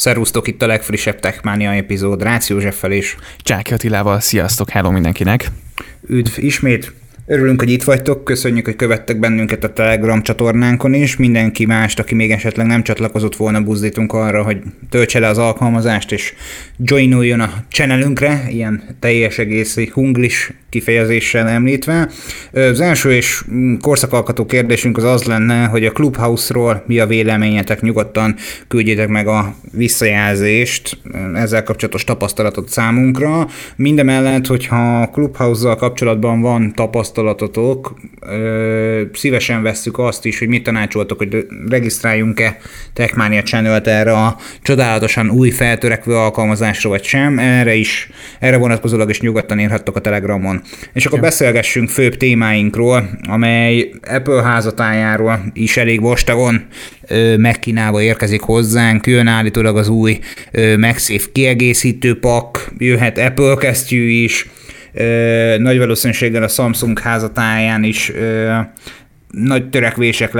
Szervusztok, itt a legfrissebb Techmania epizód Rácz Józseffel és Csáki Attilával. Sziasztok, hello mindenkinek! Üdv ismét! Örülünk, hogy itt vagytok, köszönjük, hogy követtek bennünket a Telegram csatornánkon is. Mindenki mást, aki még esetleg nem csatlakozott volna, buzdítunk arra, hogy töltse le az alkalmazást és joinuljon a channelünkre, ilyen teljes egészi hunglish kifejezéssel említve. Az első és korszakalkató kérdésünk az az lenne, hogy a Clubhouse-ról mi a véleményetek, nyugodtan küldjétek meg a visszajelzést, ezzel kapcsolatos tapasztalatot számunkra. Mindemellett, hogyha a Clubhouse-zal kapcsolatban van tapasztalatotok, szívesen vesszük azt is, hogy mit tanácsoltok, hogy regisztráljunk-e Techmania Channel-t erre a csodálatosan új feltörekvő alkalmazásra, vagy sem. Erre vonatkozólag is nyugodtan írhattok a Telegramon. És akkor beszélgessünk főbb témáinkról, amely Apple házatájáról is elég vastagon megkínálva érkezik hozzánk. Jön állítólag az új MagSafe kiegészítő pak, jöhet Apple kesztyű is, nagy valószínűséggel a Samsung házatáján is nagy törekvések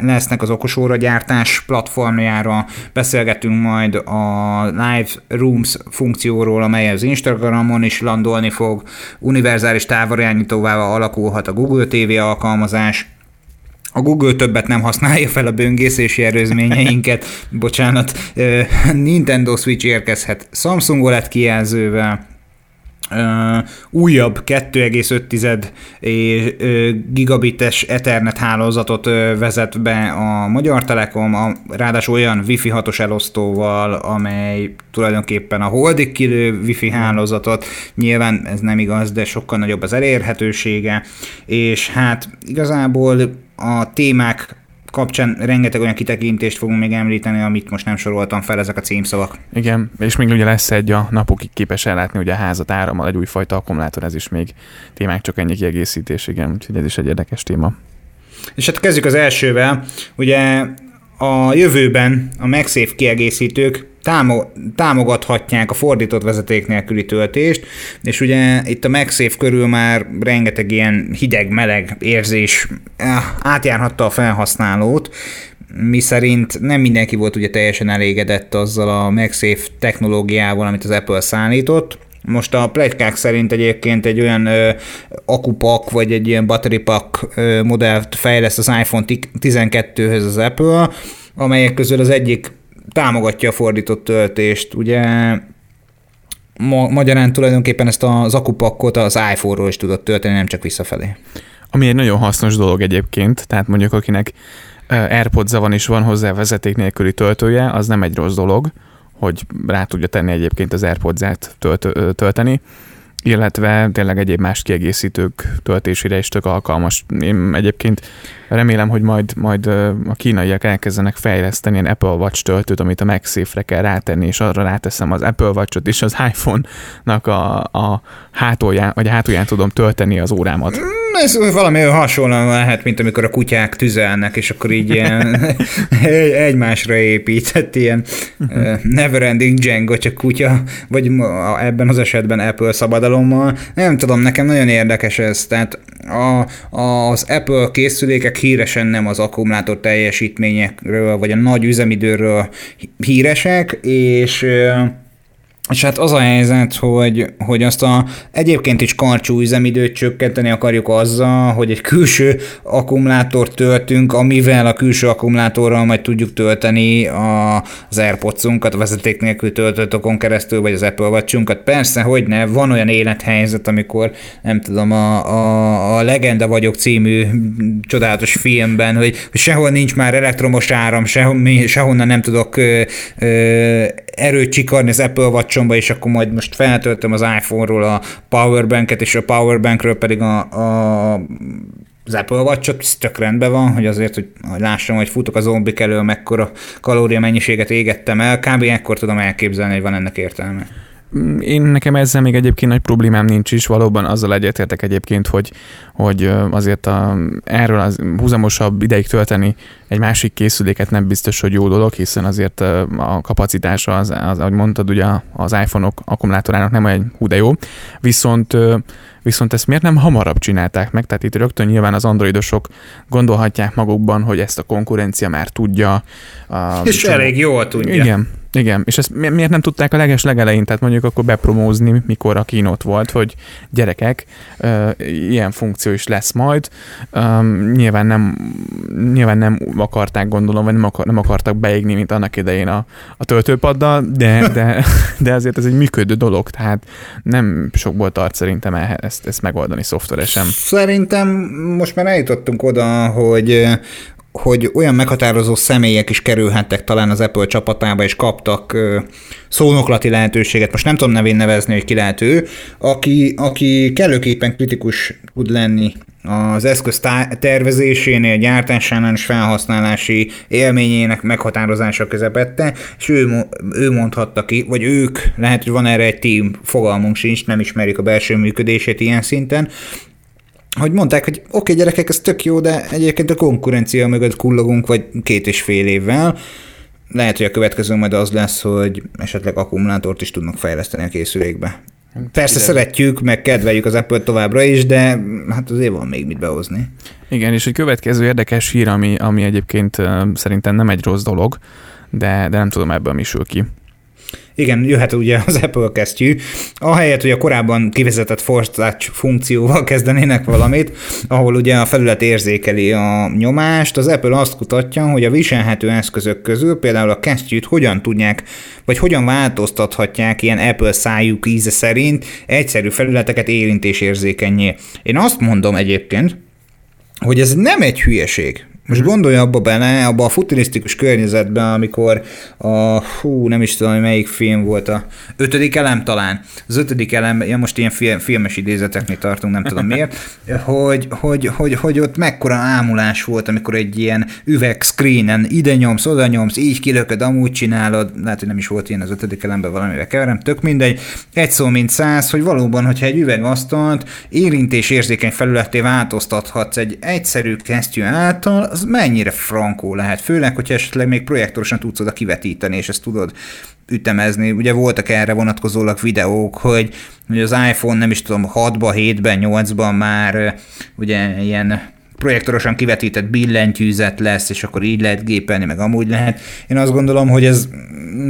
lesznek az okosóra gyártás platformjára. Beszélgetünk majd a Live Rooms funkcióról, amely az Instagramon is landolni fog. Univerzális távirányítóvá alakulhat a Google TV alkalmazás. A Google többet nem használja fel a böngészési erőzményeinket. Bocsánat. Nintendo Switch érkezhet Samsung OLED kijelzővel. Újabb 2,5 gigabites Ethernet hálózatot vezet be a Magyar Telekom, ráadásul olyan Wi-Fi 6-os elosztóval, amely tulajdonképpen a holdig kilő Wi-Fi hálózatot, nyilván ez nem igaz, de sokkal nagyobb az elérhetősége, és hát igazából a témák kapcsán rengeteg olyan kitekintést fogunk még említeni, amit most nem soroltam fel, ezek a címszavak. Igen, és még ugye lesz egy a napokig képes ellátni ugye a házat árammal, egy újfajta akkumulátor, ez is még témák, csak ennyi kiegészítés, igen, úgyhogy ez is egy érdekes téma. És hát kezdjük az elsővel, ugye a jövőben a MagSafe kiegészítők támogathatják a fordított vezeték nélküli töltést, és ugye itt a MagSafe körül már rengeteg ilyen hideg-meleg érzés átjárhatta a felhasználót, miszerint nem mindenki volt ugye teljesen elégedett azzal a MagSafe technológiával, amit az Apple szállított. Most a pletykák szerint egyébként egy olyan akupak, vagy egy ilyen battery pack modellt fejleszt az iPhone 12-höz az Apple, amelyek közül az egyik támogatja a fordított töltést. Ugye magyarán tulajdonképpen ezt az akupakkot az iPhone-ról is tudod tölteni, nem csak visszafelé. Ami egy nagyon hasznos dolog egyébként, tehát mondjuk akinek AirPodsa van és van hozzá vezeték nélküli töltője, az nem egy rossz dolog, hogy rá tudja tenni egyébként az AirPods-át tölteni, illetve tényleg egyéb más kiegészítők töltésére is tök alkalmas. Én egyébként remélem, hogy majd a kínaiak elkezdenek fejleszteni ilyen Apple Watch töltőt, amit a MagSafe-re kell rátenni, és arra ráteszem az Apple Watch-ot, és az iPhone-nak a hátulján tudom tölteni az órámat. Ez valami hasonlóan lehet, mint amikor a kutyák tüzelnek, és akkor így ilyen egymásra épített ilyen neverending Django, csak kutya, vagy ebben az esetben Apple szabadalommal. Nem tudom, nekem nagyon érdekes ez. Tehát az Apple készülékek híresen nem az akkumulátor teljesítményekről, vagy a nagy üzemidőről híresek, és hát az a helyzet, hogy azt a egyébként is karcsú üzemidőt csökkenteni akarjuk azzal, hogy egy külső akkumulátort töltünk, amivel a külső akkumulátorral majd tudjuk tölteni az AirPodsunkat, a vezeték nélkül töltőtokon keresztül, vagy az Apple Watchunkat. Persze, hogyne, van olyan élethelyzet, amikor nem tudom, a Legenda vagyok című csodálatos filmben, hogy sehol nincs már elektromos áram, sehonnan nem tudok erőt csikarni az Apple Watchomba, és akkor majd most feltöltöm az iPhone-ról a powerbanket, és a powerbankről pedig az Apple Watch-ot, ez tök rendben van, hogy azért, hogy lássam, hogy futok a zombik elől, mekkora kalória mennyiséget égettem el, kb. Ekkor tudom elképzelni, hogy van ennek értelme. Nekem ezzel még egyébként nagy problémám nincs is, valóban azzal egyetértek egyébként, hogy azért erről az húzamosabb ideig tölteni egy másik készüléket nem biztos, hogy jó dolog, hiszen azért a kapacitása, az ahogy mondtad, ugye az iPhone-ok akkumulátorának nem olyan hú de jó, viszont ezt miért nem hamarabb csinálták meg? Tehát itt rögtön nyilván az androidosok gondolhatják magukban, hogy ezt a konkurencia már tudja. És elég jól tudja. Igen. Igen, és ezt miért nem tudták a legelején, tehát mondjuk akkor bepromózni, mikor a keynote volt, hogy gyerekek, ilyen funkció is lesz majd. Nyilván nem akarták, gondolom, vagy nem akartak beégni, mint annak idején a töltőpaddal, de azért ez egy működő dolog, tehát nem sokból tart szerintem ezt megoldani szoftveresen. Szerintem most már eljutottunk oda, hogy olyan meghatározó személyek is kerülhettek talán az Apple csapatába, és kaptak szónoklati lehetőséget, most nem tudom nevén nevezni, hogy ki lehet ő, aki kellőképpen kritikus tud lenni az eszköz tervezésénél, gyártásánál és felhasználási élményének meghatározása közepette, és ő mondhatta ki, vagy ők, lehet, hogy van erre egy team, fogalmunk sincs, nem ismerik a belső működését ilyen szinten, hogy mondták, hogy oké, gyerekek, ez tök jó, de egyébként a konkurencia mögött kullogunk, vagy 2,5 évvel. Lehet, hogy a következő majd az lesz, hogy esetleg akkumulátort is tudnak fejleszteni a készülékbe. Persze szeretjük, meg kedveljük az Apple továbbra is, de hát azért van még mit behozni. Igen, és egy következő érdekes hír, ami egyébként szerintem nem egy rossz dolog, de nem tudom, ebből mi sül ki. Igen, jöhet ugye az Apple kesztyű. Ahelyett, hogy a korábban kivezetett force touch funkcióval kezdenének valamit, ahol ugye a felület érzékeli a nyomást, az Apple azt kutatja, hogy a viselhető eszközök közül például a kesztyűt hogyan tudják, vagy hogyan változtathatják ilyen Apple szájuk íze szerint egyszerű felületeket érintésérzékennyé. Én azt mondom egyébként, hogy ez nem egy hülyeség. Most gondolj abba bele, abba a futurisztikus környezetben, amikor nem is tudom, melyik film volt, a 5. elem talán. Az 5. elem, ja most ilyen filmes idézeteknél tartunk, nem tudom miért, hogy ott mekkora ámulás volt, amikor egy ilyen üvegszkrínen ide nyomsz, oda nyomsz, így kilököd, amúgy csinálod, lehet, hogy nem is volt ilyen az 5. elemben, valamivel keverem, tök mindegy. Egy szó mint 100, hogy valóban, hogyha egy üvegasztalt érintésérzékeny felületté változtathatsz egy egyszerű kesztyű által, az mennyire frankó lehet, főleg, hogyha esetleg még projektorosan tudsz oda kivetíteni, és ezt tudod ütemezni. Ugye voltak erre vonatkozólag videók, hogy az iPhone nem is tudom, 6-ban, 7-ben, 8-ban már ugye ilyen projektorosan kivetített billentyűzet lesz, és akkor így lehet gépelni, meg amúgy lehet. Én azt gondolom, hogy ez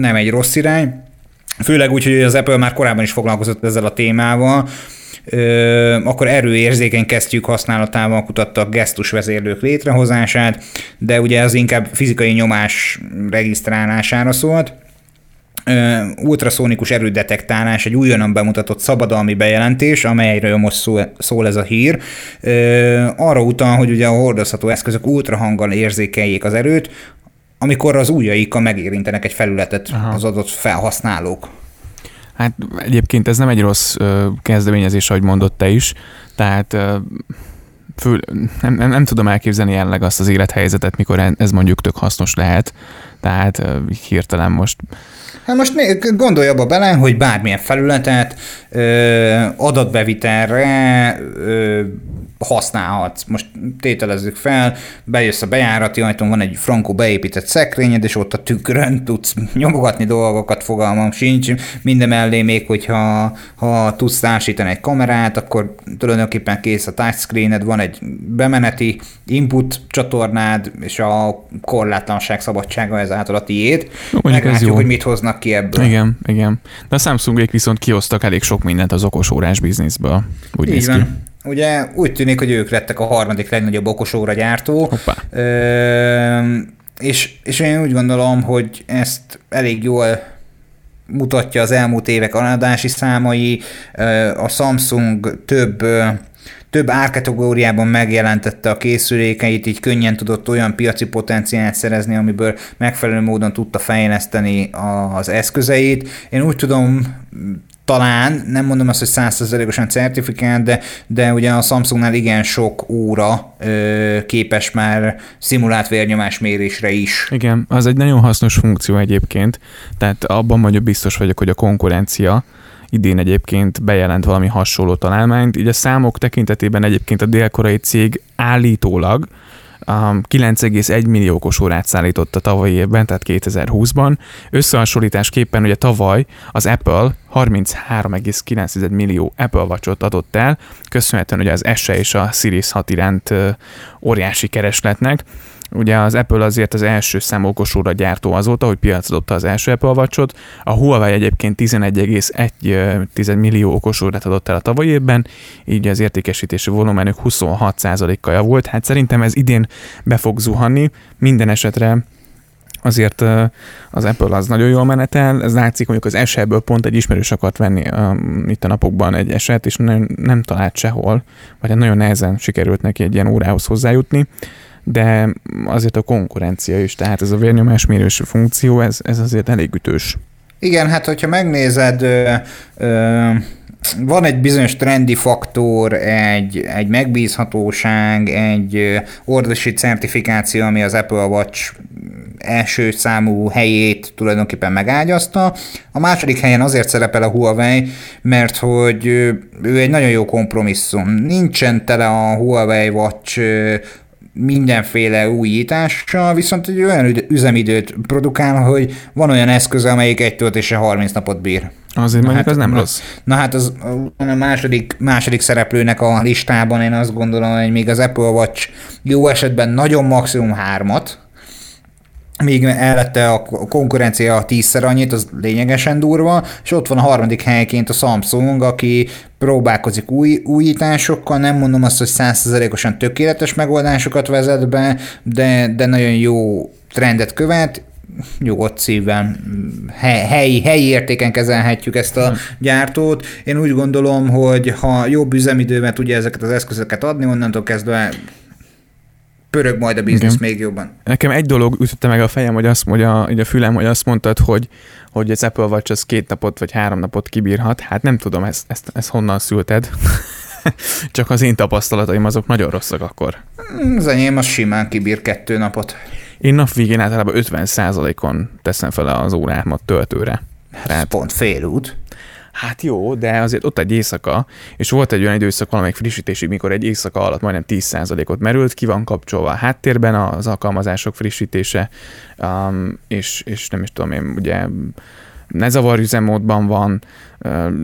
nem egy rossz irány, főleg úgy, hogy az Apple már korábban is foglalkozott ezzel a témával, akkor erőérzékeny kesztyűk használatával kutattak gesztusvezérlők létrehozását, de ugye az inkább fizikai nyomás regisztrálására szólt. Ultraszónikus erődetektálás egy újonnan bemutatott szabadalmi bejelentés, amelyről most szól ez a hír. Arra utal, hogy ugye a hordozható eszközök ultrahanggal érzékeljék az erőt, amikor az ujjaikkal megérintenek egy felületet az adott felhasználók. Hát egyébként ez nem egy rossz kezdeményezés, ahogy mondott te is, tehát nem tudom elképzelni jelenleg azt az élethelyzetet, mikor ez mondjuk tök hasznos lehet, tehát hirtelen most... Hát most gondolj abba bele, hogy bármilyen felületet adatbevitelre használhatsz. Most tételezzük fel, bejössz a bejárati ajtón, van egy frankó beépített szekrényed, és ott a tükrön tudsz nyomogatni dolgokat, fogalmam sincs. Mindemellé még, hogyha tudsz társítani egy kamerát, akkor tulajdonképpen kész a touchscreened, van egy bemeneti input csatornád, és a korlátlanság szabadsága ezáltal a tiéd. Meglátjuk, hogy mit hoznak ki ebből. Igen, igen. De a Samsungék viszont kiosztak elég sok mindent az okosórás bizniszből. Úgy néz ki. Ugye úgy tűnik, hogy ők lettek a 3. legnagyobb okosóra gyártó, és én úgy gondolom, hogy ezt elég jól mutatja az elmúlt évek eladási számai. A Samsung több árkategóriában megjelentette a készülékeit, így könnyen tudott olyan piaci potenciált szerezni, amiből megfelelő módon tudta fejleszteni az eszközeit. Én úgy tudom, talán, nem mondom azt, hogy 100%-osan certifikált, de ugye a Samsungnál igen sok óra képes már szimulált vérnyomásmérésre is. Igen, az egy nagyon hasznos funkció egyébként, tehát abban nagyon biztos vagyok, hogy a konkurencia idén egyébként bejelent valami hasonló találmányt, így a számok tekintetében egyébként a dél-koreai cég állítólag 9,1 millió okosórát szállított a tavalyi évben, tehát 2020-ban. Összehasonlításképpen ugye tavaly az Apple 33,9 millió Apple Watch-ot adott el, köszönhetően ugye az SE és a Series 6 iránt óriási keresletnek. Ugye az Apple azért az első számú okosóra gyártó azóta, hogy piacra dobta az első Apple Watch-ot. A Huawei egyébként 11,1 millió okosórát adott el a tavalyi évben, így az értékesítési volumenük 26%-kal javult. Hát szerintem ez idén be fog zuhanni. Minden esetre azért az Apple az nagyon jól menetel, ez látszik, mondjuk az SE-ből pont egy ismerős akart venni itt a napokban egy SE-t, és nem talált sehol, vagy nagyon nehezen sikerült neki egy ilyen órához hozzájutni, de azért a konkurencia is, tehát ez a vérnyomásmérős funkció, ez azért elég ütős. Igen, hát hogyha megnézed, van egy bizonyos trendi faktor, egy megbízhatóság, egy orvosi certifikáció, ami az Apple Watch első számú helyét tulajdonképpen megágyazta. A második helyen azért szerepel a Huawei, mert hogy ő egy nagyon jó kompromisszum. Nincsen tele a Huawei Watch mindenféle újítással, viszont egy olyan üzemidőt produkál, hogy van olyan eszköz, amelyik egy töltésre 30 napot bír. Azért mondjuk hát, az nem rossz. Na hát az a második szereplőnek a listában én azt gondolom, hogy még az Apple Watch jó esetben nagyon maximum 3-at, míg ellette a konkurencia 10-szer annyit, az lényegesen durva, és ott van a harmadik helyként a Samsung, aki próbálkozik újításokkal, nem mondom azt, hogy 100%-osan tökéletes megoldásokat vezet be, de nagyon jó trendet követ, nyugodt szívvel helyi értéken kezelhetjük ezt a gyártót. Én úgy gondolom, hogy ha jobb üzemidővel tudja ezeket az eszközöket adni, onnantól kezdve pörög majd a biznisz még jobban. Nekem egy dolog ütötte meg a fejem, hogy a fülem, hogy azt mondtad, hogy az Apple Watch az 2 napot vagy 3 napot kibírhat. Hát nem tudom, ezt honnan szülted. Csak az én tapasztalataim azok nagyon rosszak akkor. Az enyém az simán kibír 2 napot. Én nap végén általában 50%-on teszem fel az órámat töltőre. Hát pont félút. Hát jó, de azért ott egy éjszaka, és volt egy olyan időszak valamelyik frissítésig, mikor egy éjszaka alatt majdnem 10%-ot merült, ki van kapcsolva a háttérben az alkalmazások frissítése, és nem is tudom én, ugye ne zavarj üzemmódban van,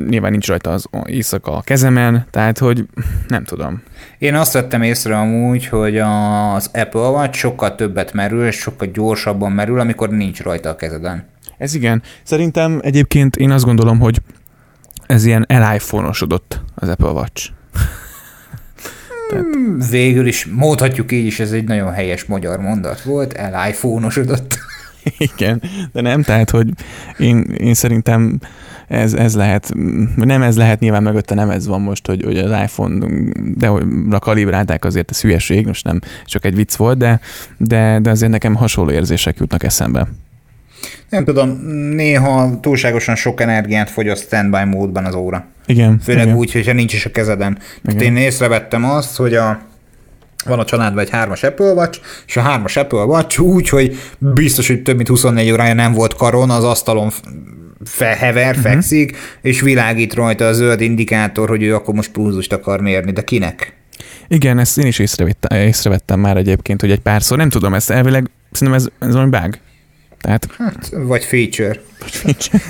nyilván nincs rajta az éjszaka a kezemen, tehát hogy nem tudom. Én azt vettem észre amúgy, hogy az Apple Watch sokkal többet merül, és sokkal gyorsabban merül, amikor nincs rajta a kezeden. Ez igen. Szerintem egyébként én azt gondolom, hogy ez ilyen eliPhone-osodott az Apple Watch. Tehát... Végül is, mondhatjuk így is, ez egy nagyon helyes magyar mondat volt, eliPhone-osodott. Igen, de nem, tehát, hogy én szerintem ez lehet, nem ez lehet, nyilván mögötte nem ez van most, hogy az iPhone-ra kalibrálták, azért ez hülyeség, most nem csak egy vicc volt, de azért nekem hasonló érzések jutnak eszembe. Nem tudom, néha túlságosan sok energiát fogyaszt standby módban az óra. Igen. Főleg igen. Úgy, hogyha nincs is a kezeden. Tehát én észrevettem azt, hogy van a családban egy 3-as Apple Watch, és a 3-as Apple Watch úgy, hogy biztos, hogy több mint 24 órája nem volt karon, az asztalon fekszik, és világít rajta a zöld indikátor, hogy ő akkor most pulzust akar mérni, de kinek? Igen, ezt én is észrevettem már egyébként, hogy egy párszor, nem tudom, ezt elvileg szerintem ez olyan bug. Tehát... Hát, vagy feature.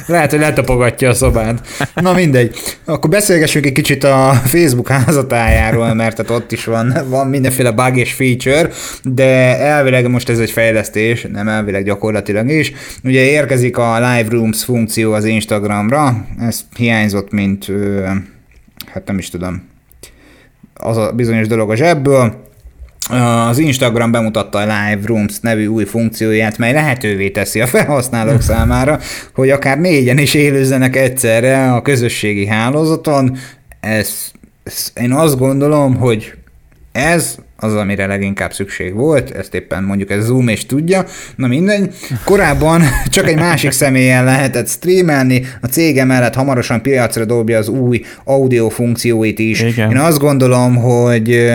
Lehet, hogy letapogatja a szobád. Na mindegy. Akkor beszélgessünk egy kicsit a Facebook házatájáról, mert tehát ott is van mindenféle bug és feature, de elvileg most ez egy fejlesztés, nem elvileg, gyakorlatilag is. Ugye érkezik a Live Rooms funkció az Instagramra, ez hiányzott, mint hát nem is tudom, az a bizonyos dolog a zsebből. Az Instagram bemutatta a Live Rooms nevű új funkcióját, mely lehetővé teszi a felhasználók számára, hogy akár 4-en is élőzzenek egyszerre a közösségi hálózaton. Én azt gondolom, hogy ez az, amire leginkább szükség volt, ezt éppen mondjuk ez Zoom és tudja, na mindegy. Korábban csak egy másik személyen lehetett streamelni, a cég emellett hamarosan piacra dobja az új audio funkcióit is. Igen. Én azt gondolom, hogy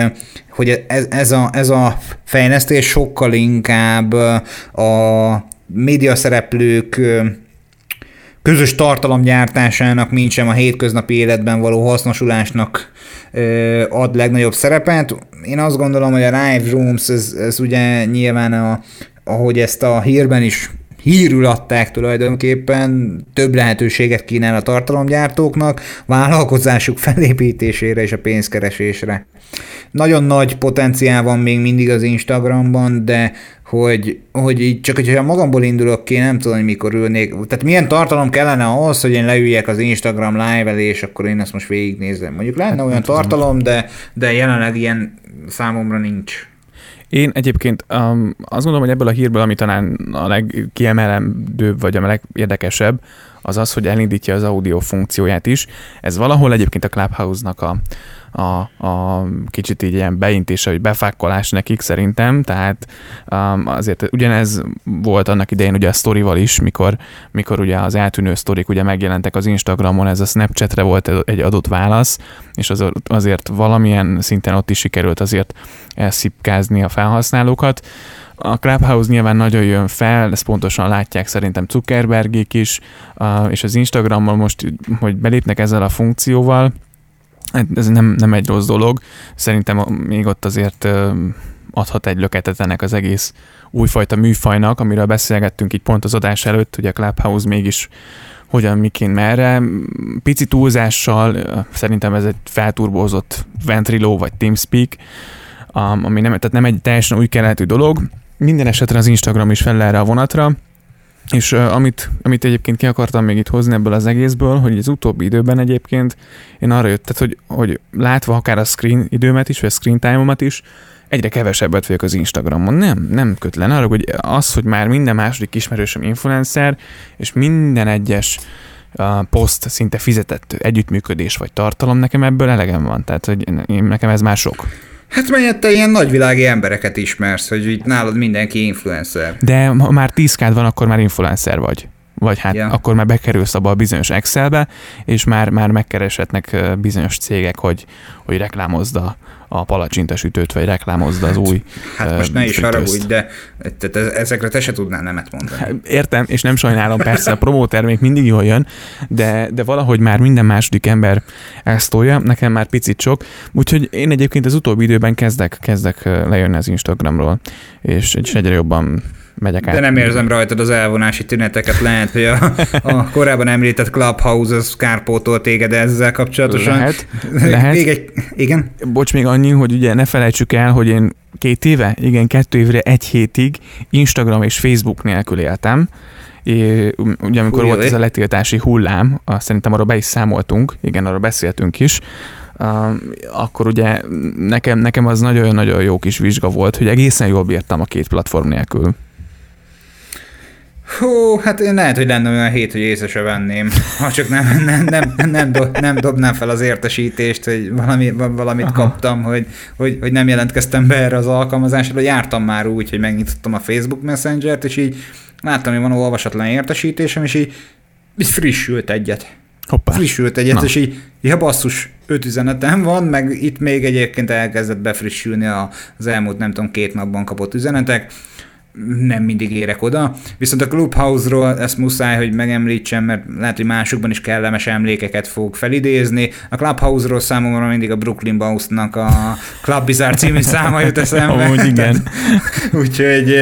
ez a fejlesztés sokkal inkább a média szereplők közös tartalomgyártásának, mint sem a hétköznapi életben való hasznosulásnak ad legnagyobb szerepet. Én azt gondolom, hogy a Live Rooms, ez ugye nyilván ahogy ezt a hírben is hírül adták tulajdonképpen, több lehetőséget kínál a tartalomgyártóknak, vállalkozásuk felépítésére és a pénzkeresésre. Nagyon nagy potenciál van még mindig az Instagramban, de hogy így csak hogyha magamból indulok ki, nem tudom, hogy mikor ülnék. Tehát milyen tartalom kellene ahhoz, hogy én leüljek az Instagram live-elé, és akkor én ezt most végignézem. Mondjuk lenne olyan tartalom, de jelenleg ilyen számomra nincs. Én egyébként azt gondolom, hogy ebből a hírből, ami talán a legkiemelendőbb, vagy a legérdekesebb, az az, hogy elindítja az audio funkcióját is. Ez valahol egyébként a Clubhouse-nak a kicsit így ilyen beintése, hogy befákkolás nekik szerintem, tehát azért ugyanez volt annak idején ugye a sztorival is, mikor ugye az eltűnő sztorik ugye megjelentek az Instagramon, ez a Snapchatre volt egy adott válasz, és azért valamilyen szinten ott is sikerült azért elszipkázni a felhasználókat. A Clubhouse nyilván nagyon jön fel, ezt pontosan látják szerintem Zuckerbergék is, és az Instagrammal most, hogy belépnek ezzel a funkcióval, ez nem egy rossz dolog. Szerintem még ott azért adhat egy löketet ennek az egész újfajta műfajnak, amiről beszélgettünk így pont az adás előtt, hogy a Clubhouse mégis hogyan, miként, merre. Pici túlzással szerintem ez egy felturbózott Ventrilo vagy TeamSpeak, ami nem egy teljesen új keletű dolog. Minden esetre az Instagram is fel erre a vonatra, és amit egyébként ki akartam még itt hozni ebből az egészből, hogy az utóbbi időben egyébként én arra jöttem, hogy látva akár a screen időmet is, vagy a screen time-omat is, egyre kevesebbet vagyok az Instagramon. Nem kötlen arra, hogy az, hogy már minden második ismerősöm influencer, és minden egyes poszt szinte fizetett együttműködés vagy tartalom, nekem ebből elegem van. Tehát, hogy nekem ez már sok. Hát melyet te ilyen nagyvilági embereket ismersz, hogy itt nálad mindenki influencer. De ha már 10K-d van, akkor már influencer vagy. Vagy hát akkor már bekerülsz abba a bizonyos Excelbe, és már megkereshetnek bizonyos cégek, hogy reklámozd a palacsintasütőt, vagy reklámozd az új most ne is haragudj, de ezekre te se tudnál nemet mondani. Értem, és nem sajnálom, persze a promóter még mindig jól jön, de valahogy már minden második ember ezt tolja, nekem már picit sok, úgyhogy én egyébként az utóbbi időben kezdek lejönni az Instagramról, és egyre jobban megyek át. De nem érzem rajtad az elvonási tüneteket, lehet, hogy a korábban említett Clubhouse az kárpótol téged ezzel kapcsolatosan. Lehet. Igen? Bocs, még annyi, hogy ugye ne felejtsük el, hogy én 2 évre, 1 hétig Instagram és Facebook nélkül éltem. Ugye amikor volt ez a letiltási hullám, szerintem arról be is számoltunk, igen, arról beszéltünk is, akkor ugye nekem az nagyon-nagyon jó kis vizsga volt, hogy egészen jól bírtam a 2 platform nélkül. Hú, hát én lehet, hogy lenne olyan hét, hogy észre se venném, ha csak nem dobnám fel az értesítést, hogy valamit kaptam, hogy nem jelentkeztem be erre az alkalmazásra. Jártam már úgy, hogy megnyitottam a Facebook Messenger-t, és így láttam, hogy van olvasatlan értesítésem, és így frissült egyet. Hoppá. Frissült egyet, na. És így, ja basszus, 5 üzenetem van, meg itt még egyébként elkezdett befrissülni az elmúlt, nem tudom, 2 napban kapott üzenetek. Nem mindig érek oda. Viszont a Clubhouse-ról ezt muszáj, hogy megemlítsem, mert lehet, hogy másokban is kellemes emlékeket fog felidézni. A Clubhouse-ról számomra mindig a Brooklyn Bounce-nak a Club Bizarre című száma jut eszembe. Amúgy igen. Úgyhogy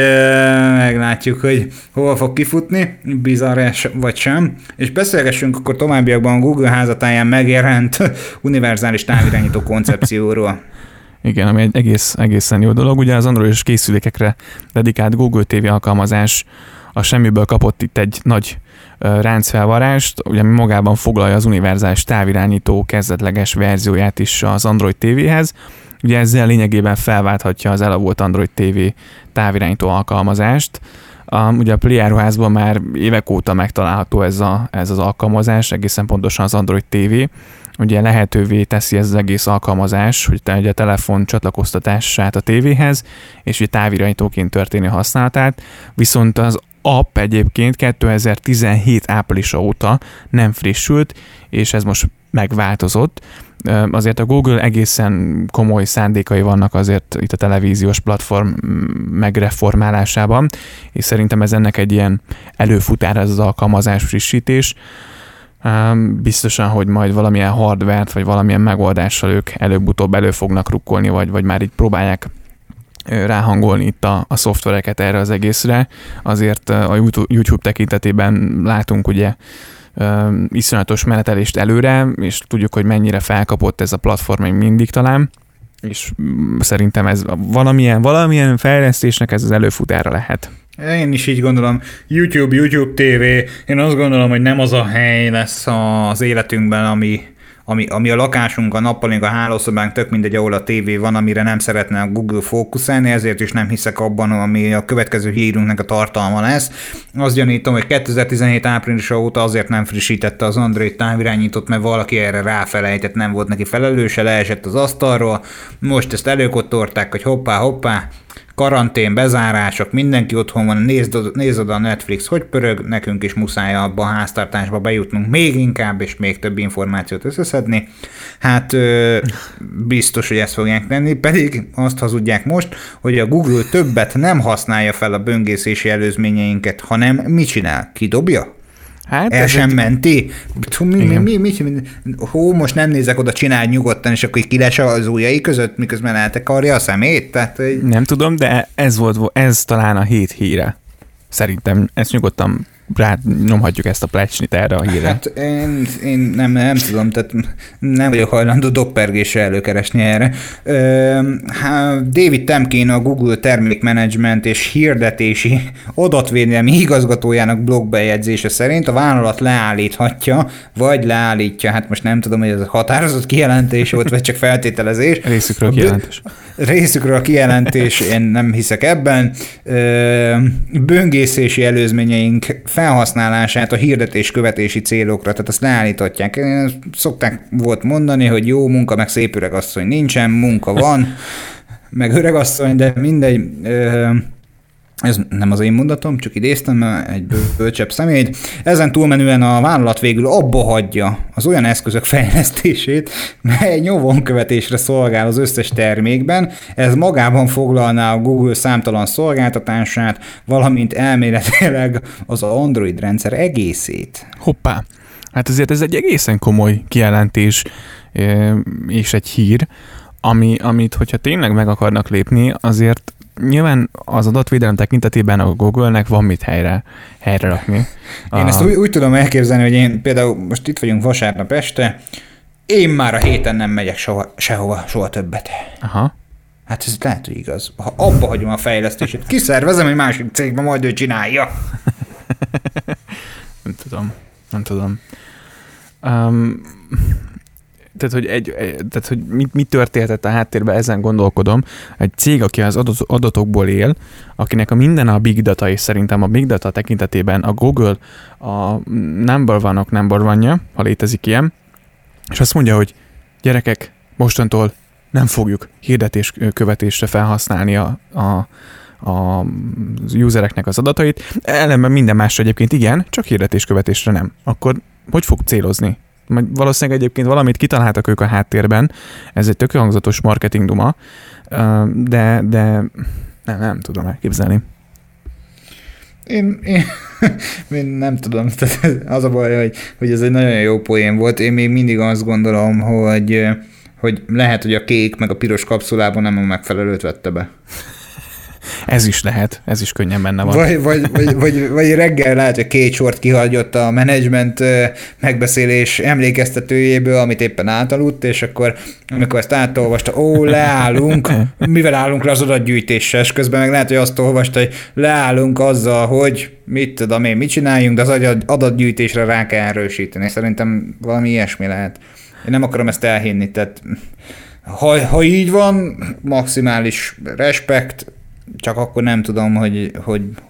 meglátjuk, hogy hova fog kifutni, bizarre vagy sem. És beszélgessünk akkor továbbiakban a Google házatáján megjelent univerzális távirányító koncepcióról. Igen, ami egy egészen jó dolog. Ugye az androidos készülékekre dedikált Google TV alkalmazás a semmiből kapott itt egy nagy ráncfelvarást, ugye magában foglalja az univerzális távirányító kezdetleges verzióját is az Android TV-hez. Ugye ezzel lényegében felválthatja az elavult Android TV távirányító alkalmazást. Ugye a Play áruházban már évek óta megtalálható ez az alkalmazás, egészen pontosan az Android TV. Ugye lehetővé teszi ez az egész alkalmazás, hogy a telefon csatlakoztatását a tévéhez, és ugye távirányítóként történő használatát, viszont az app egyébként 2017 áprilisa óta nem frissült, és ez most megváltozott. Azért a Google egészen komoly szándékai vannak azért itt a televíziós platform megreformálásában, és szerintem ez ennek egy ilyen előfutár ez az alkalmazás frissítés. Biztosan, hogy majd valamilyen hardvert, vagy valamilyen megoldással ők előbb-utóbb elő fognak rukkolni, vagy már így próbálják ráhangolni itt a szoftvereket erre az egészre. Azért a YouTube tekintetében látunk ugye iszonyatos menetelést előre, és tudjuk, hogy mennyire felkapott ez a platform még mindig talán, és szerintem ez valamilyen fejlesztésnek ez az előfutára lehet. Én is így gondolom. YouTube TV. Én azt gondolom, hogy nem az a hely lesz az életünkben, ami a lakásunk, a nappalink, a hálószobánk, tök mindegy, ahol a tévé van, amire nem szeretne a Google fókuszálni, ezért is nem hiszek abban, ami a következő hírünknek a tartalma lesz. Azt gyanítom, hogy 2017 április óta azért nem frissítette az Android távirányítót, mert valaki erre ráfelejtett, nem volt neki felelőse, leesett az asztalról, most ezt előkottorták, hogy hoppá, karantén, bezárások, mindenki otthon van, nézd oda a Netflix, hogy pörög, nekünk is muszáj abba a háztartásba bejutnunk még inkább, és még több információt összeszedni. Hát biztos, hogy ezt fogják tenni, pedig azt hazudják most, hogy a Google többet nem használja fel a böngészési előzményeinket, hanem mit csinál? Kidobja? Hát el sem menti? Most nem nézek oda, csinál nyugodtan, és akkor kilese az ujjai között, miközben eltekarja a szemét? Tehát, hogy... Nem tudom, de ez talán a hét híre. Szerintem ezt nyugodtan nyomhatjuk ezt a plecsnit erre a hírre. Hát én nem tudom, tehát nem vagyok hajlandó doppergésre előkeresni erre. David Temkin, a Google termékmenedzsment és hirdetési adatvédelmi igazgatójának blogbejegyzése szerint a vállalat leállíthatja, hát most nem tudom, hogy ez a határozott kijelentés volt, vagy csak feltételezés. Részükről kijelentés. Részükről kijelentés, én nem hiszek ebben. Böngészési előzményeink felhasználását a hirdetéskövetési célokra, tehát azt leállították. Szokták volt mondani, hogy jó munka, meg szép öregasszony nincsen, munka van, meg öregasszony, de mindegy, ez nem az én mondatom, csak idéztem egy bölcsebb személyt. Ezen túlmenően a vállalat végül abba hagyja az olyan eszközök fejlesztését, mely nyomonkövetésre szolgál az összes termékben. Ez magában foglalná a Google számtalan szolgáltatását, valamint elméletileg az Android rendszer egészét. Hoppá! Hát azért ez egy egészen komoly kijelentés és egy hír, amit, hogyha tényleg meg akarnak lépni, azért nyilván az adatvédelem tekintetében a Google-nek van mit helyre rakni. Én ezt úgy tudom elképzelni, hogy én például most itt vagyunk vasárnap este, én már a héten nem megyek sehova, soha többet. Aha. Hát ez lehet, hogy igaz. Ha abba hagyom a fejlesztését, kiszervezem egy másik cégbe, majd ő csinálja. Nem tudom. Tehát, hogy mi történhetett a háttérben, ezen gondolkodom. Egy cég, aki az adatokból él, akinek a minden a big data, és szerintem a big data tekintetében a Google a number one-ja, ha létezik ilyen, és azt mondja, hogy gyerekek, mostantól nem fogjuk hirdetéskövetésre felhasználni a usereknek az adatait, ellenben minden másra egyébként igen, csak hirdetéskövetésre nem. Akkor hogy fog célozni? Majd valószínűleg egyébként valamit kitaláltak ők a háttérben, ez egy tök hangzatos marketing duma, de nem tudom elképzelni. Én nem tudom, tehát az a baj, hogy ez egy nagyon jó poén volt, én még mindig azt gondolom, hogy lehet, hogy a kék meg a piros kapszulában nem a megfelelőt vette be. Ez is lehet, ez is könnyen benne van. Vagy reggel lehet, hogy két sort kihagyott a menedzsment megbeszélés emlékeztetőjéből, amit éppen átaludt, és akkor amikor ezt átolvasta, leállunk, mivel állunk le az adatgyűjtéssel, és közben meg lehet, hogy azt olvasta, hogy leállunk azzal, hogy mit tudom én, mit csináljunk, de az adatgyűjtésre rá kell erősíteni. Szerintem valami ilyesmi lehet. Én nem akarom ezt elhinni, tehát ha így van, maximális respekt, csak akkor nem tudom, hogy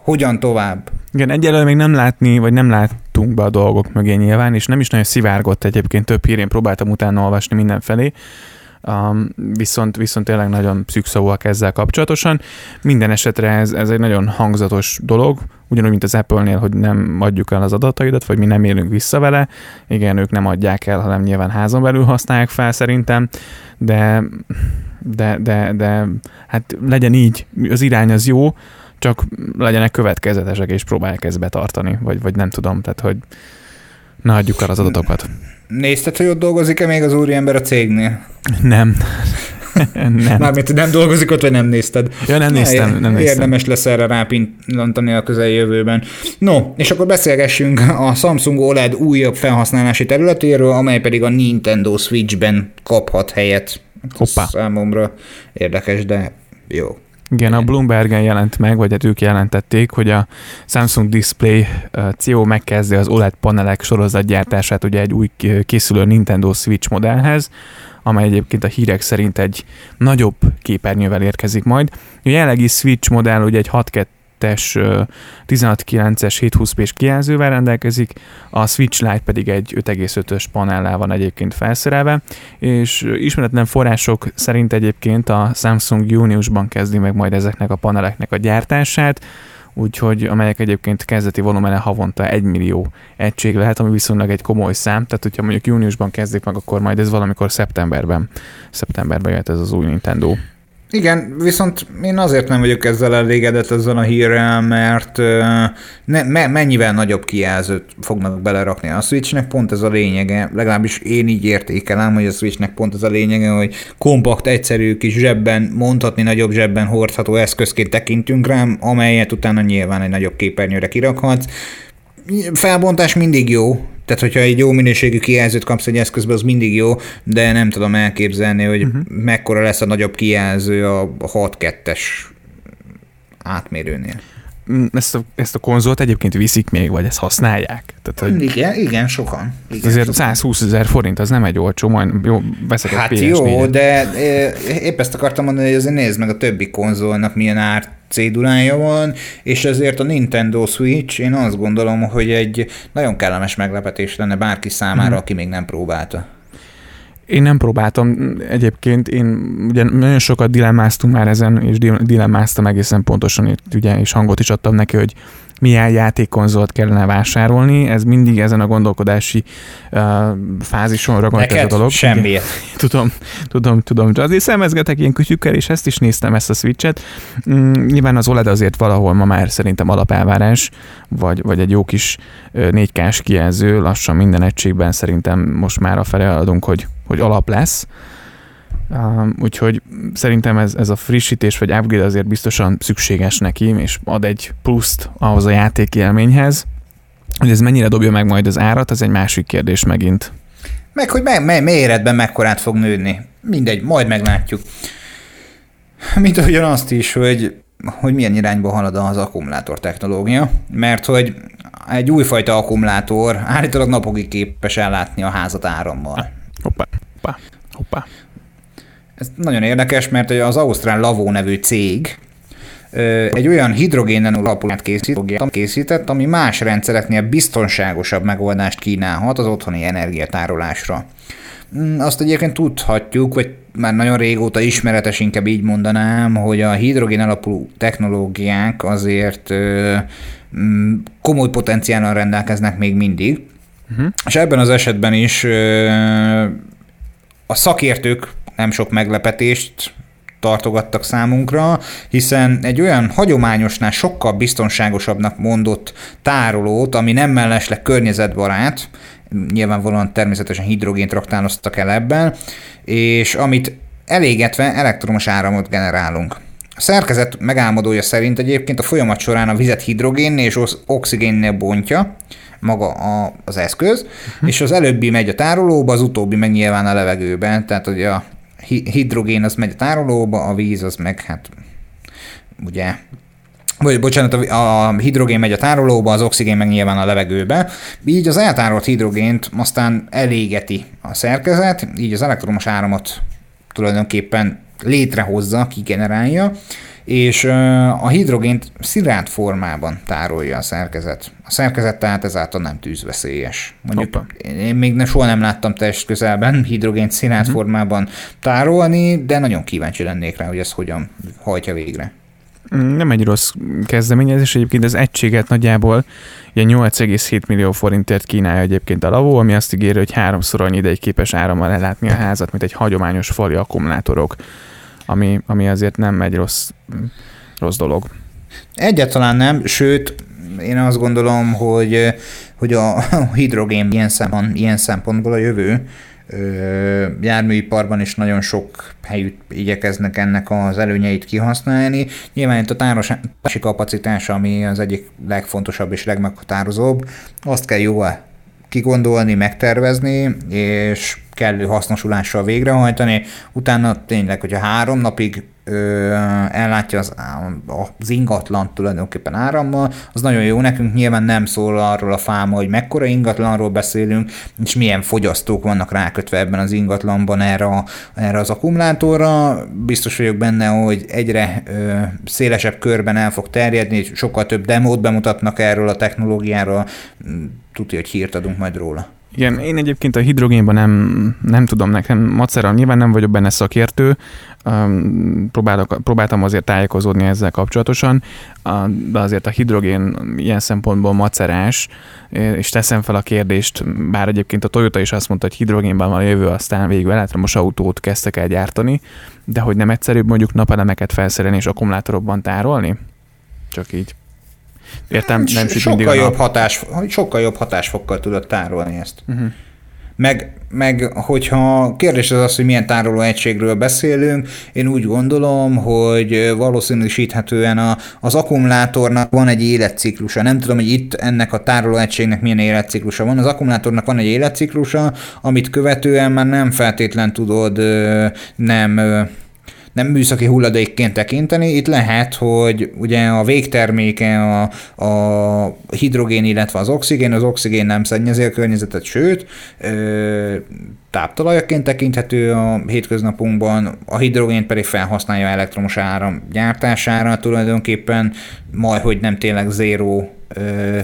hogyan tovább. Igen, egyelőre még nem látni, vagy nem láttunk be a dolgok mögé nyilván, és nem is nagyon szivárgott egyébként több hír, én próbáltam utána olvasni mindenfelé, viszont tényleg nagyon szűkszavúak ezzel kapcsolatosan. Minden esetre ez egy nagyon hangzatos dolog, ugyanúgy, mint az Apple-nél, hogy nem adjuk el az adataidat, vagy mi nem élünk vissza vele. Igen, ők nem adják el, hanem nyilván házon belül használják fel szerintem, de hát legyen így, az irány az jó, csak legyenek következetesek, és próbálják ezt betartani, vagy nem tudom, tehát hogy ne adjuk el az adatokat. Nézted, hogy ott dolgozik-e még az úriember a cégnél? Nem. Nem. Mármint nem dolgozik ott, vagy nem nézted. Ja, nem néztem. Érdemes lesz erre rápillantani a közeljövőben. No, és akkor beszélgessünk a Samsung OLED újabb felhasználási területéről, amely pedig a Nintendo Switch-ben kaphat helyet. Hoppá. Számomra érdekes, de jó. Igen, a Bloombergen jelent meg, vagy hát ők jelentették, hogy a Samsung Display CEO megkezdi az OLED panelek sorozatgyártását ugye egy új készülő Nintendo Switch modellhez, amely egyébként a hírek szerint egy nagyobb képernyővel érkezik majd. A jelenlegi Switch modell ugye egy 6.2-es, 16.9-es, 720p-s kijelzővel rendelkezik, a Switch Lite pedig egy 5.5-ös panellel van egyébként felszerelve, és ismeretlen források szerint egyébként a Samsung júniusban kezdi meg majd ezeknek a paneleknek a gyártását, úgyhogy amelyek egyébként kezdeti volumene havonta 1 millió egység lehet, ami viszonylag egy komoly szám, tehát hogyha mondjuk júniusban kezdik meg, akkor majd ez valamikor szeptemberben jöhet ez az új Nintendo. Igen, viszont én azért nem vagyok ezzel elégedett ezzel a hírrel, mert mennyivel nagyobb kijelzőt fognak belerakni a Switchnek, pont ez a lényege, legalábbis én így értékelem, hogy a Switchnek pont ez a lényege, hogy kompakt, egyszerű, kis zsebben, mondhatni nagyobb zsebben hordható eszközként tekintünk rám, amelyet utána nyilván egy nagyobb képernyőre kirakhatsz. Felbontás mindig jó, tehát hogyha egy jó minőségű kijelzőt kapsz egy eszközbe, az mindig jó, de nem tudom elképzelni, hogy mekkora lesz a nagyobb kijelző a 6.2-es átmérőnél. Ezt a konzolt egyébként viszik még, vagy ezt használják? Tehát, hogy igen, sokan. Igen, azért sokan. 120 000 forint, az nem egy olcsó, majd jó, veszek egy PS4-et. Jó, de épp ezt akartam mondani, hogy azért nézd meg a többi konzolnak milyen cédulája van, és ezért a Nintendo Switch, én azt gondolom, hogy egy nagyon kellemes meglepetés lenne bárki számára, aki még nem próbálta. Én nem próbáltam egyébként, én ugye nagyon sokat dilemmáztunk már ezen, és dilemmáztam egészen pontosan, itt ugye, és hangot is adtam neki, hogy milyen játékkonzolt kellene vásárolni, ez mindig ezen a gondolkodási fázison ragadt ez a dolog. Semmi. Tudom. Azért szemezgetek ilyen kütyükkel, és ezt is néztem, ezt a Switch-et. Nyilván az OLED azért valahol ma már szerintem alapelvárás, vagy egy jó kis 4K-s kijelző, lassan minden egységben szerintem most már afelé haladunk, hogy alap lesz. Úgyhogy szerintem ez a frissítés vagy upgrade azért biztosan szükséges neki, és ad egy pluszt ahhoz a játékélményhez. Hogy ez mennyire dobja meg majd az árat, az egy másik kérdés megint. Meg, hogy méretben mekkorát fog nőni. Mindegy, majd meglátjuk. Mint ahogyan azt is, hogy milyen irányba halad az akkumulátor technológia, mert hogy egy újfajta akkumulátor állítólag napokig képes ellátni a házat árammal. Hoppá. Ez nagyon érdekes, mert az ausztrál Lavo nevű cég egy olyan hidrogénen alapulát készített, ami más rendszereknél biztonságosabb megoldást kínálhat az otthoni energiatárolásra. Azt egyébként tudhatjuk, vagy már nagyon régóta ismeretes, inkább így mondanám, hogy a hidrogén alapú technológiák azért komoly potenciállal rendelkeznek még mindig, és ebben az esetben is a szakértők nem sok meglepetést tartogattak számunkra, hiszen egy olyan hagyományosnál sokkal biztonságosabbnak mondott tárolót, ami nem mellesleg környezetbarát, nyilvánvalóan természetesen hidrogént raktároztak el ebben, és amit elégetve elektromos áramot generálunk. A szerkezet megálmodója szerint egyébként a folyamat során a vizet hidrogénnél és oxigénnél bontja maga az eszköz, és az előbbi megy a tárolóba, az utóbbi meg nyilván a levegőben, tehát hogy a hidrogén az megy a tárolóba, a víz az meg a hidrogén megy a tárolóba, az oxigén meg nyilván a levegőbe, így az eltárolt hidrogént aztán elégeti a szerkezet, így az elektromos áramot tulajdonképpen létrehozza, kigenerálja, és a hidrogént szilárd formában tárolja a szerkezet. A szerkezet tehát ezáltal nem tűzveszélyes. Mondjuk én még soha nem láttam testközelben hidrogént szilárd formában tárolni, de nagyon kíváncsi lennék rá, hogy ez hogyan hajtja végre. Nem egy rossz kezdeményezés, egyébként az egységet nagyjából ilyen 8,7 millió forintért kínálja egyébként a Lavo, ami azt ígéri, hogy 3-szor annyi ideig képes árammal ellátni a házat, mint egy hagyományos fali akkumulátorok, ami azért nem egy rossz dolog. Egyáltalán nem, sőt, én azt gondolom, hogy a hidrogén ilyen szempontból a jövő, járműiparban is nagyon sok helyütt igyekeznek ennek az előnyeit kihasználni. Nyilván itt a tárolási kapacitás, ami az egyik legfontosabb és legmeghatározóbb, azt kell jóval kigondolni, megtervezni, és kellő hasznosulással végrehajtani. Utána tényleg, hogyha 3 napig ellátja az ingatlan tulajdonképpen árammal, az nagyon jó nekünk, nyilván nem szól arról a fáma, hogy mekkora ingatlanról beszélünk, és milyen fogyasztók vannak rákötve ebben az ingatlanban erre az akkumulátorra. Biztos vagyok benne, hogy egyre szélesebb körben el fog terjedni, sokkal több demót bemutatnak erről a technológiáról, tudja, hogy hírt adunk majd róla. Igen, én egyébként a hidrogénban nem tudom, nekem maceram, nyilván nem vagyok benne szakértő, próbáltam azért tájékozódni ezzel kapcsolatosan, de azért a hidrogén ilyen szempontból macerás, és teszem fel a kérdést, bár egyébként a Toyota is azt mondta, hogy hidrogénben van a jövő, aztán végül elektromos autót kezdtek el gyártani, de hogy nem egyszerűbb mondjuk napelemeket felszerelni és akkumulátorokban tárolni? Csak így. Értem, nem sokkal jobb hatásfokkal tudod tárolni ezt. Uh-huh. Meg hogyha kérdés az, hogy milyen tárolóegységről beszélünk, én úgy gondolom, hogy valószínűsíthetően az akkumulátornak van egy életciklusa. Nem tudom, hogy itt ennek a tárolóegységnek milyen életciklusa van. Az akkumulátornak van egy életciklusa, amit követően már nem feltétlen tudod nem műszaki hulladékként tekinteni. Itt lehet, hogy ugye a végterméke a hidrogén, illetve az oxigén nem szennyezi a környezetet, sőt, táptalajaként tekinthető a hétköznapunkban, a hidrogént pedig felhasználja elektromos áram gyártására, tulajdonképpen majdhogy nem tényleg zéró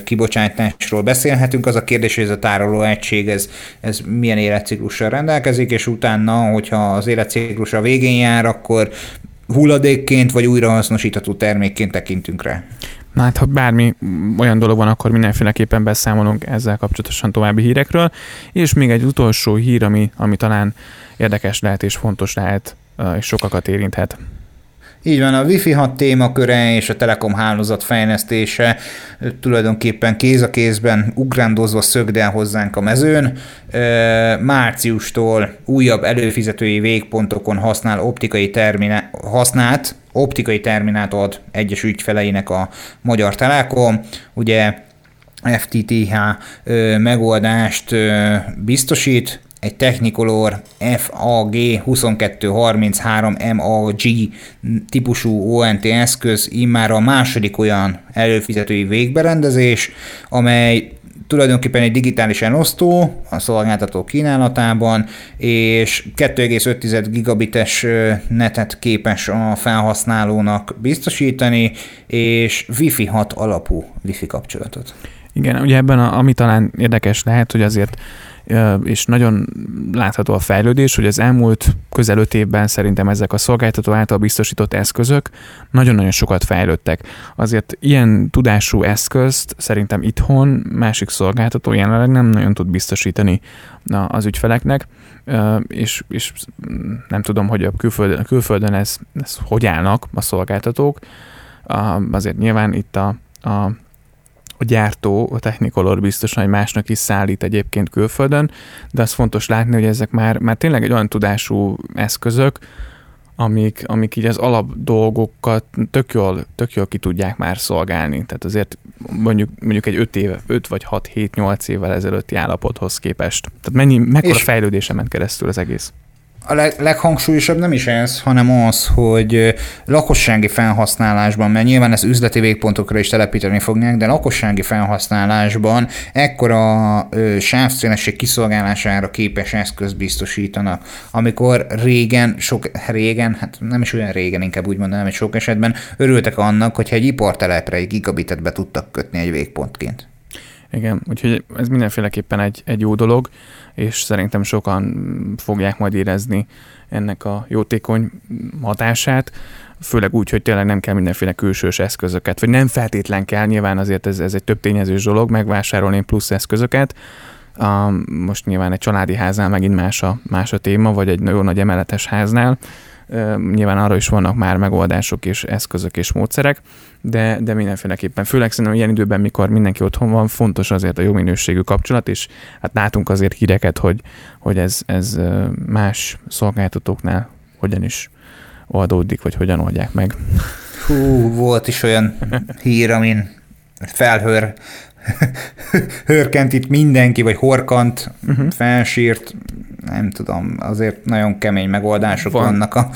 kibocsátásról beszélhetünk. Az a kérdés, hogy ez a tárolóegység, ez milyen életciklussal rendelkezik, és utána, hogyha az életciklus a végén jár, akkor hulladékként vagy újrahasznosítható termékként tekintünk rá. Na hát, ha bármi olyan dolog van, akkor mindenféleképpen beszámolunk ezzel kapcsolatosan további hírekről, és még egy utolsó hír, ami talán érdekes lehet és fontos lehet, és sokakat érinthet. Így van, a Wi-Fi 6 témaköre és a Telekom hálózat fejlesztése tulajdonképpen kéz a kézben ugrándozva szögdel hozzánk a mezőn. Márciustól újabb előfizetői végpontokon használt optikai terminált ad egyes ügyfeleinek a Magyar Telekom. Ugye FTTH megoldást biztosít, egy Technicolor FAG2233MAG típusú ONT eszköz immár a második olyan előfizetői végberendezés, amely tulajdonképpen egy digitális elosztó a szolgáltató kínálatában, és 2,5 gigabites netet képes a felhasználónak biztosítani, és Wi-Fi 6 alapú Wi-Fi kapcsolatot. Igen, ugye ebben ami talán érdekes lehet, hogy azért és nagyon látható a fejlődés, hogy az elmúlt közel 5 évben szerintem ezek a szolgáltató által biztosított eszközök nagyon-nagyon sokat fejlődtek. Azért ilyen tudású eszközt szerintem itthon másik szolgáltató jelenleg nem nagyon tud biztosítani az ügyfeleknek, és nem tudom, hogy a külföldön ez hogy állnak a szolgáltatók. Azért nyilván itt a gyártó, a Technicolor biztosan, hogy másnak is szállít egyébként külföldön, de az fontos látni, hogy ezek már tényleg egy olyan tudású eszközök, amik így az alap dolgokat tök jól ki tudják már szolgálni. Tehát azért mondjuk egy 5 vagy 6-7-8 évvel ezelőtti állapothoz képest. Tehát mekkora fejlődése ment keresztül az egész? A leghangsúlyosabb nem is ez, hanem az, hogy lakossági felhasználásban, mert nyilván ezt üzleti végpontokra is telepíteni fogják, de lakossági felhasználásban ekkora sávszélesség kiszolgálására képes eszközt biztosítanak. Amikor régen, hát nem is olyan régen, inkább úgy mondanám, hogy sok esetben örültek annak, hogyha egy ipartelepre egy gigabitet be tudtak kötni egy végpontként. Igen, úgyhogy ez mindenféleképpen egy jó dolog, és szerintem sokan fogják majd érezni ennek a jótékony hatását, főleg úgy, hogy tényleg nem kell mindenféle külsős eszközöket, vagy nem feltétlen kell, nyilván azért ez egy több tényezős dolog, megvásárolni plusz eszközöket. Most nyilván egy családi háznál megint más a téma, vagy egy nagyon nagy emeletes háznál, Nyilván arra is vannak már megoldások és eszközök és módszerek, de mindenféleképpen, főleg szerintem ilyen időben, mikor mindenki otthon van, fontos azért a jó minőségű kapcsolat, és hát látunk azért híreket, hogy ez más szolgáltatóknál hogyan is oldódik, vagy hogyan oldják meg. Hú, volt is olyan hír, amin hörkent itt mindenki, vagy horkant, felsírt, nem tudom, azért nagyon kemény megoldások vannak a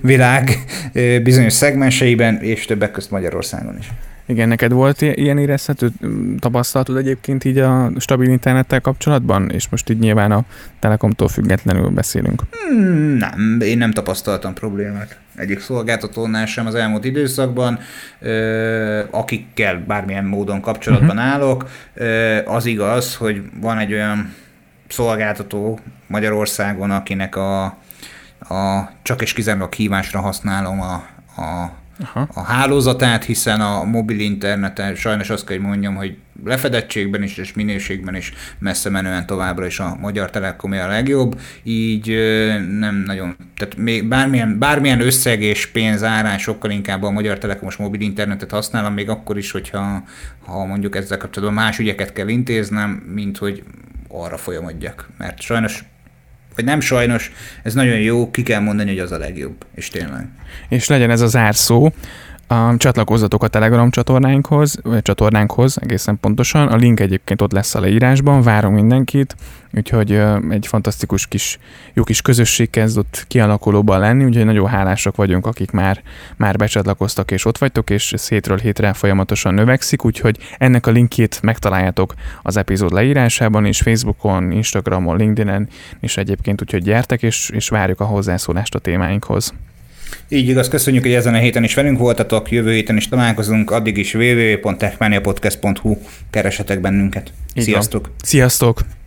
világ bizonyos szegmenseiben, és többek közt Magyarországon is. Igen, neked volt ilyen érezhető tapasztalatod egyébként így a stabil internettel kapcsolatban? És most így nyilván a Telekomtól függetlenül beszélünk. Nem, én nem tapasztaltam problémát. Egyik szolgáltatónál sem az elmúlt időszakban, akikkel bármilyen módon kapcsolatban állok, az igaz, hogy van egy olyan szolgáltató Magyarországon, akinek a csak és kizárólag hívásra használom a hálózatát, hiszen a mobil interneten sajnos azt kell, hogy mondjam, hogy lefedettségben is és minőségben is messze menően továbbra is a Magyar Telekomé a legjobb, így nem nagyon, tehát még bármilyen összeg és pénzárán sokkal inkább a Magyar Telekomos mobil internetet használom, még akkor is, hogyha mondjuk ezzel kapcsolatban más ügyeket kell intéznem, mint hogy arra folyamodjak, mert sajnos vagy nem sajnos, ez nagyon jó, ki kell mondani, hogy az a legjobb, és tényleg. És legyen ez a zárszó. Csatlakozzatok a Telegram csatornánkhoz egészen pontosan. A link egyébként ott lesz a leírásban, várunk mindenkit, úgyhogy egy fantasztikus jó kis közösség kezdett kialakulóban lenni, úgyhogy nagyon hálásak vagyunk, akik már becsatlakoztak és ott vagytok, és ez hétről hétre folyamatosan növekszik, úgyhogy ennek a linkjét megtaláljátok az epizód leírásában, és Facebookon, Instagramon, LinkedInen, és egyébként úgyhogy gyertek, és várjuk a hozzászólást a témáinkhoz. Így igaz, köszönjük, hogy ezen a héten is velünk voltatok, jövő héten is találkozunk, addig is www.techmaniapodcast.hu, keresetek bennünket. Sziasztok! Sziasztok!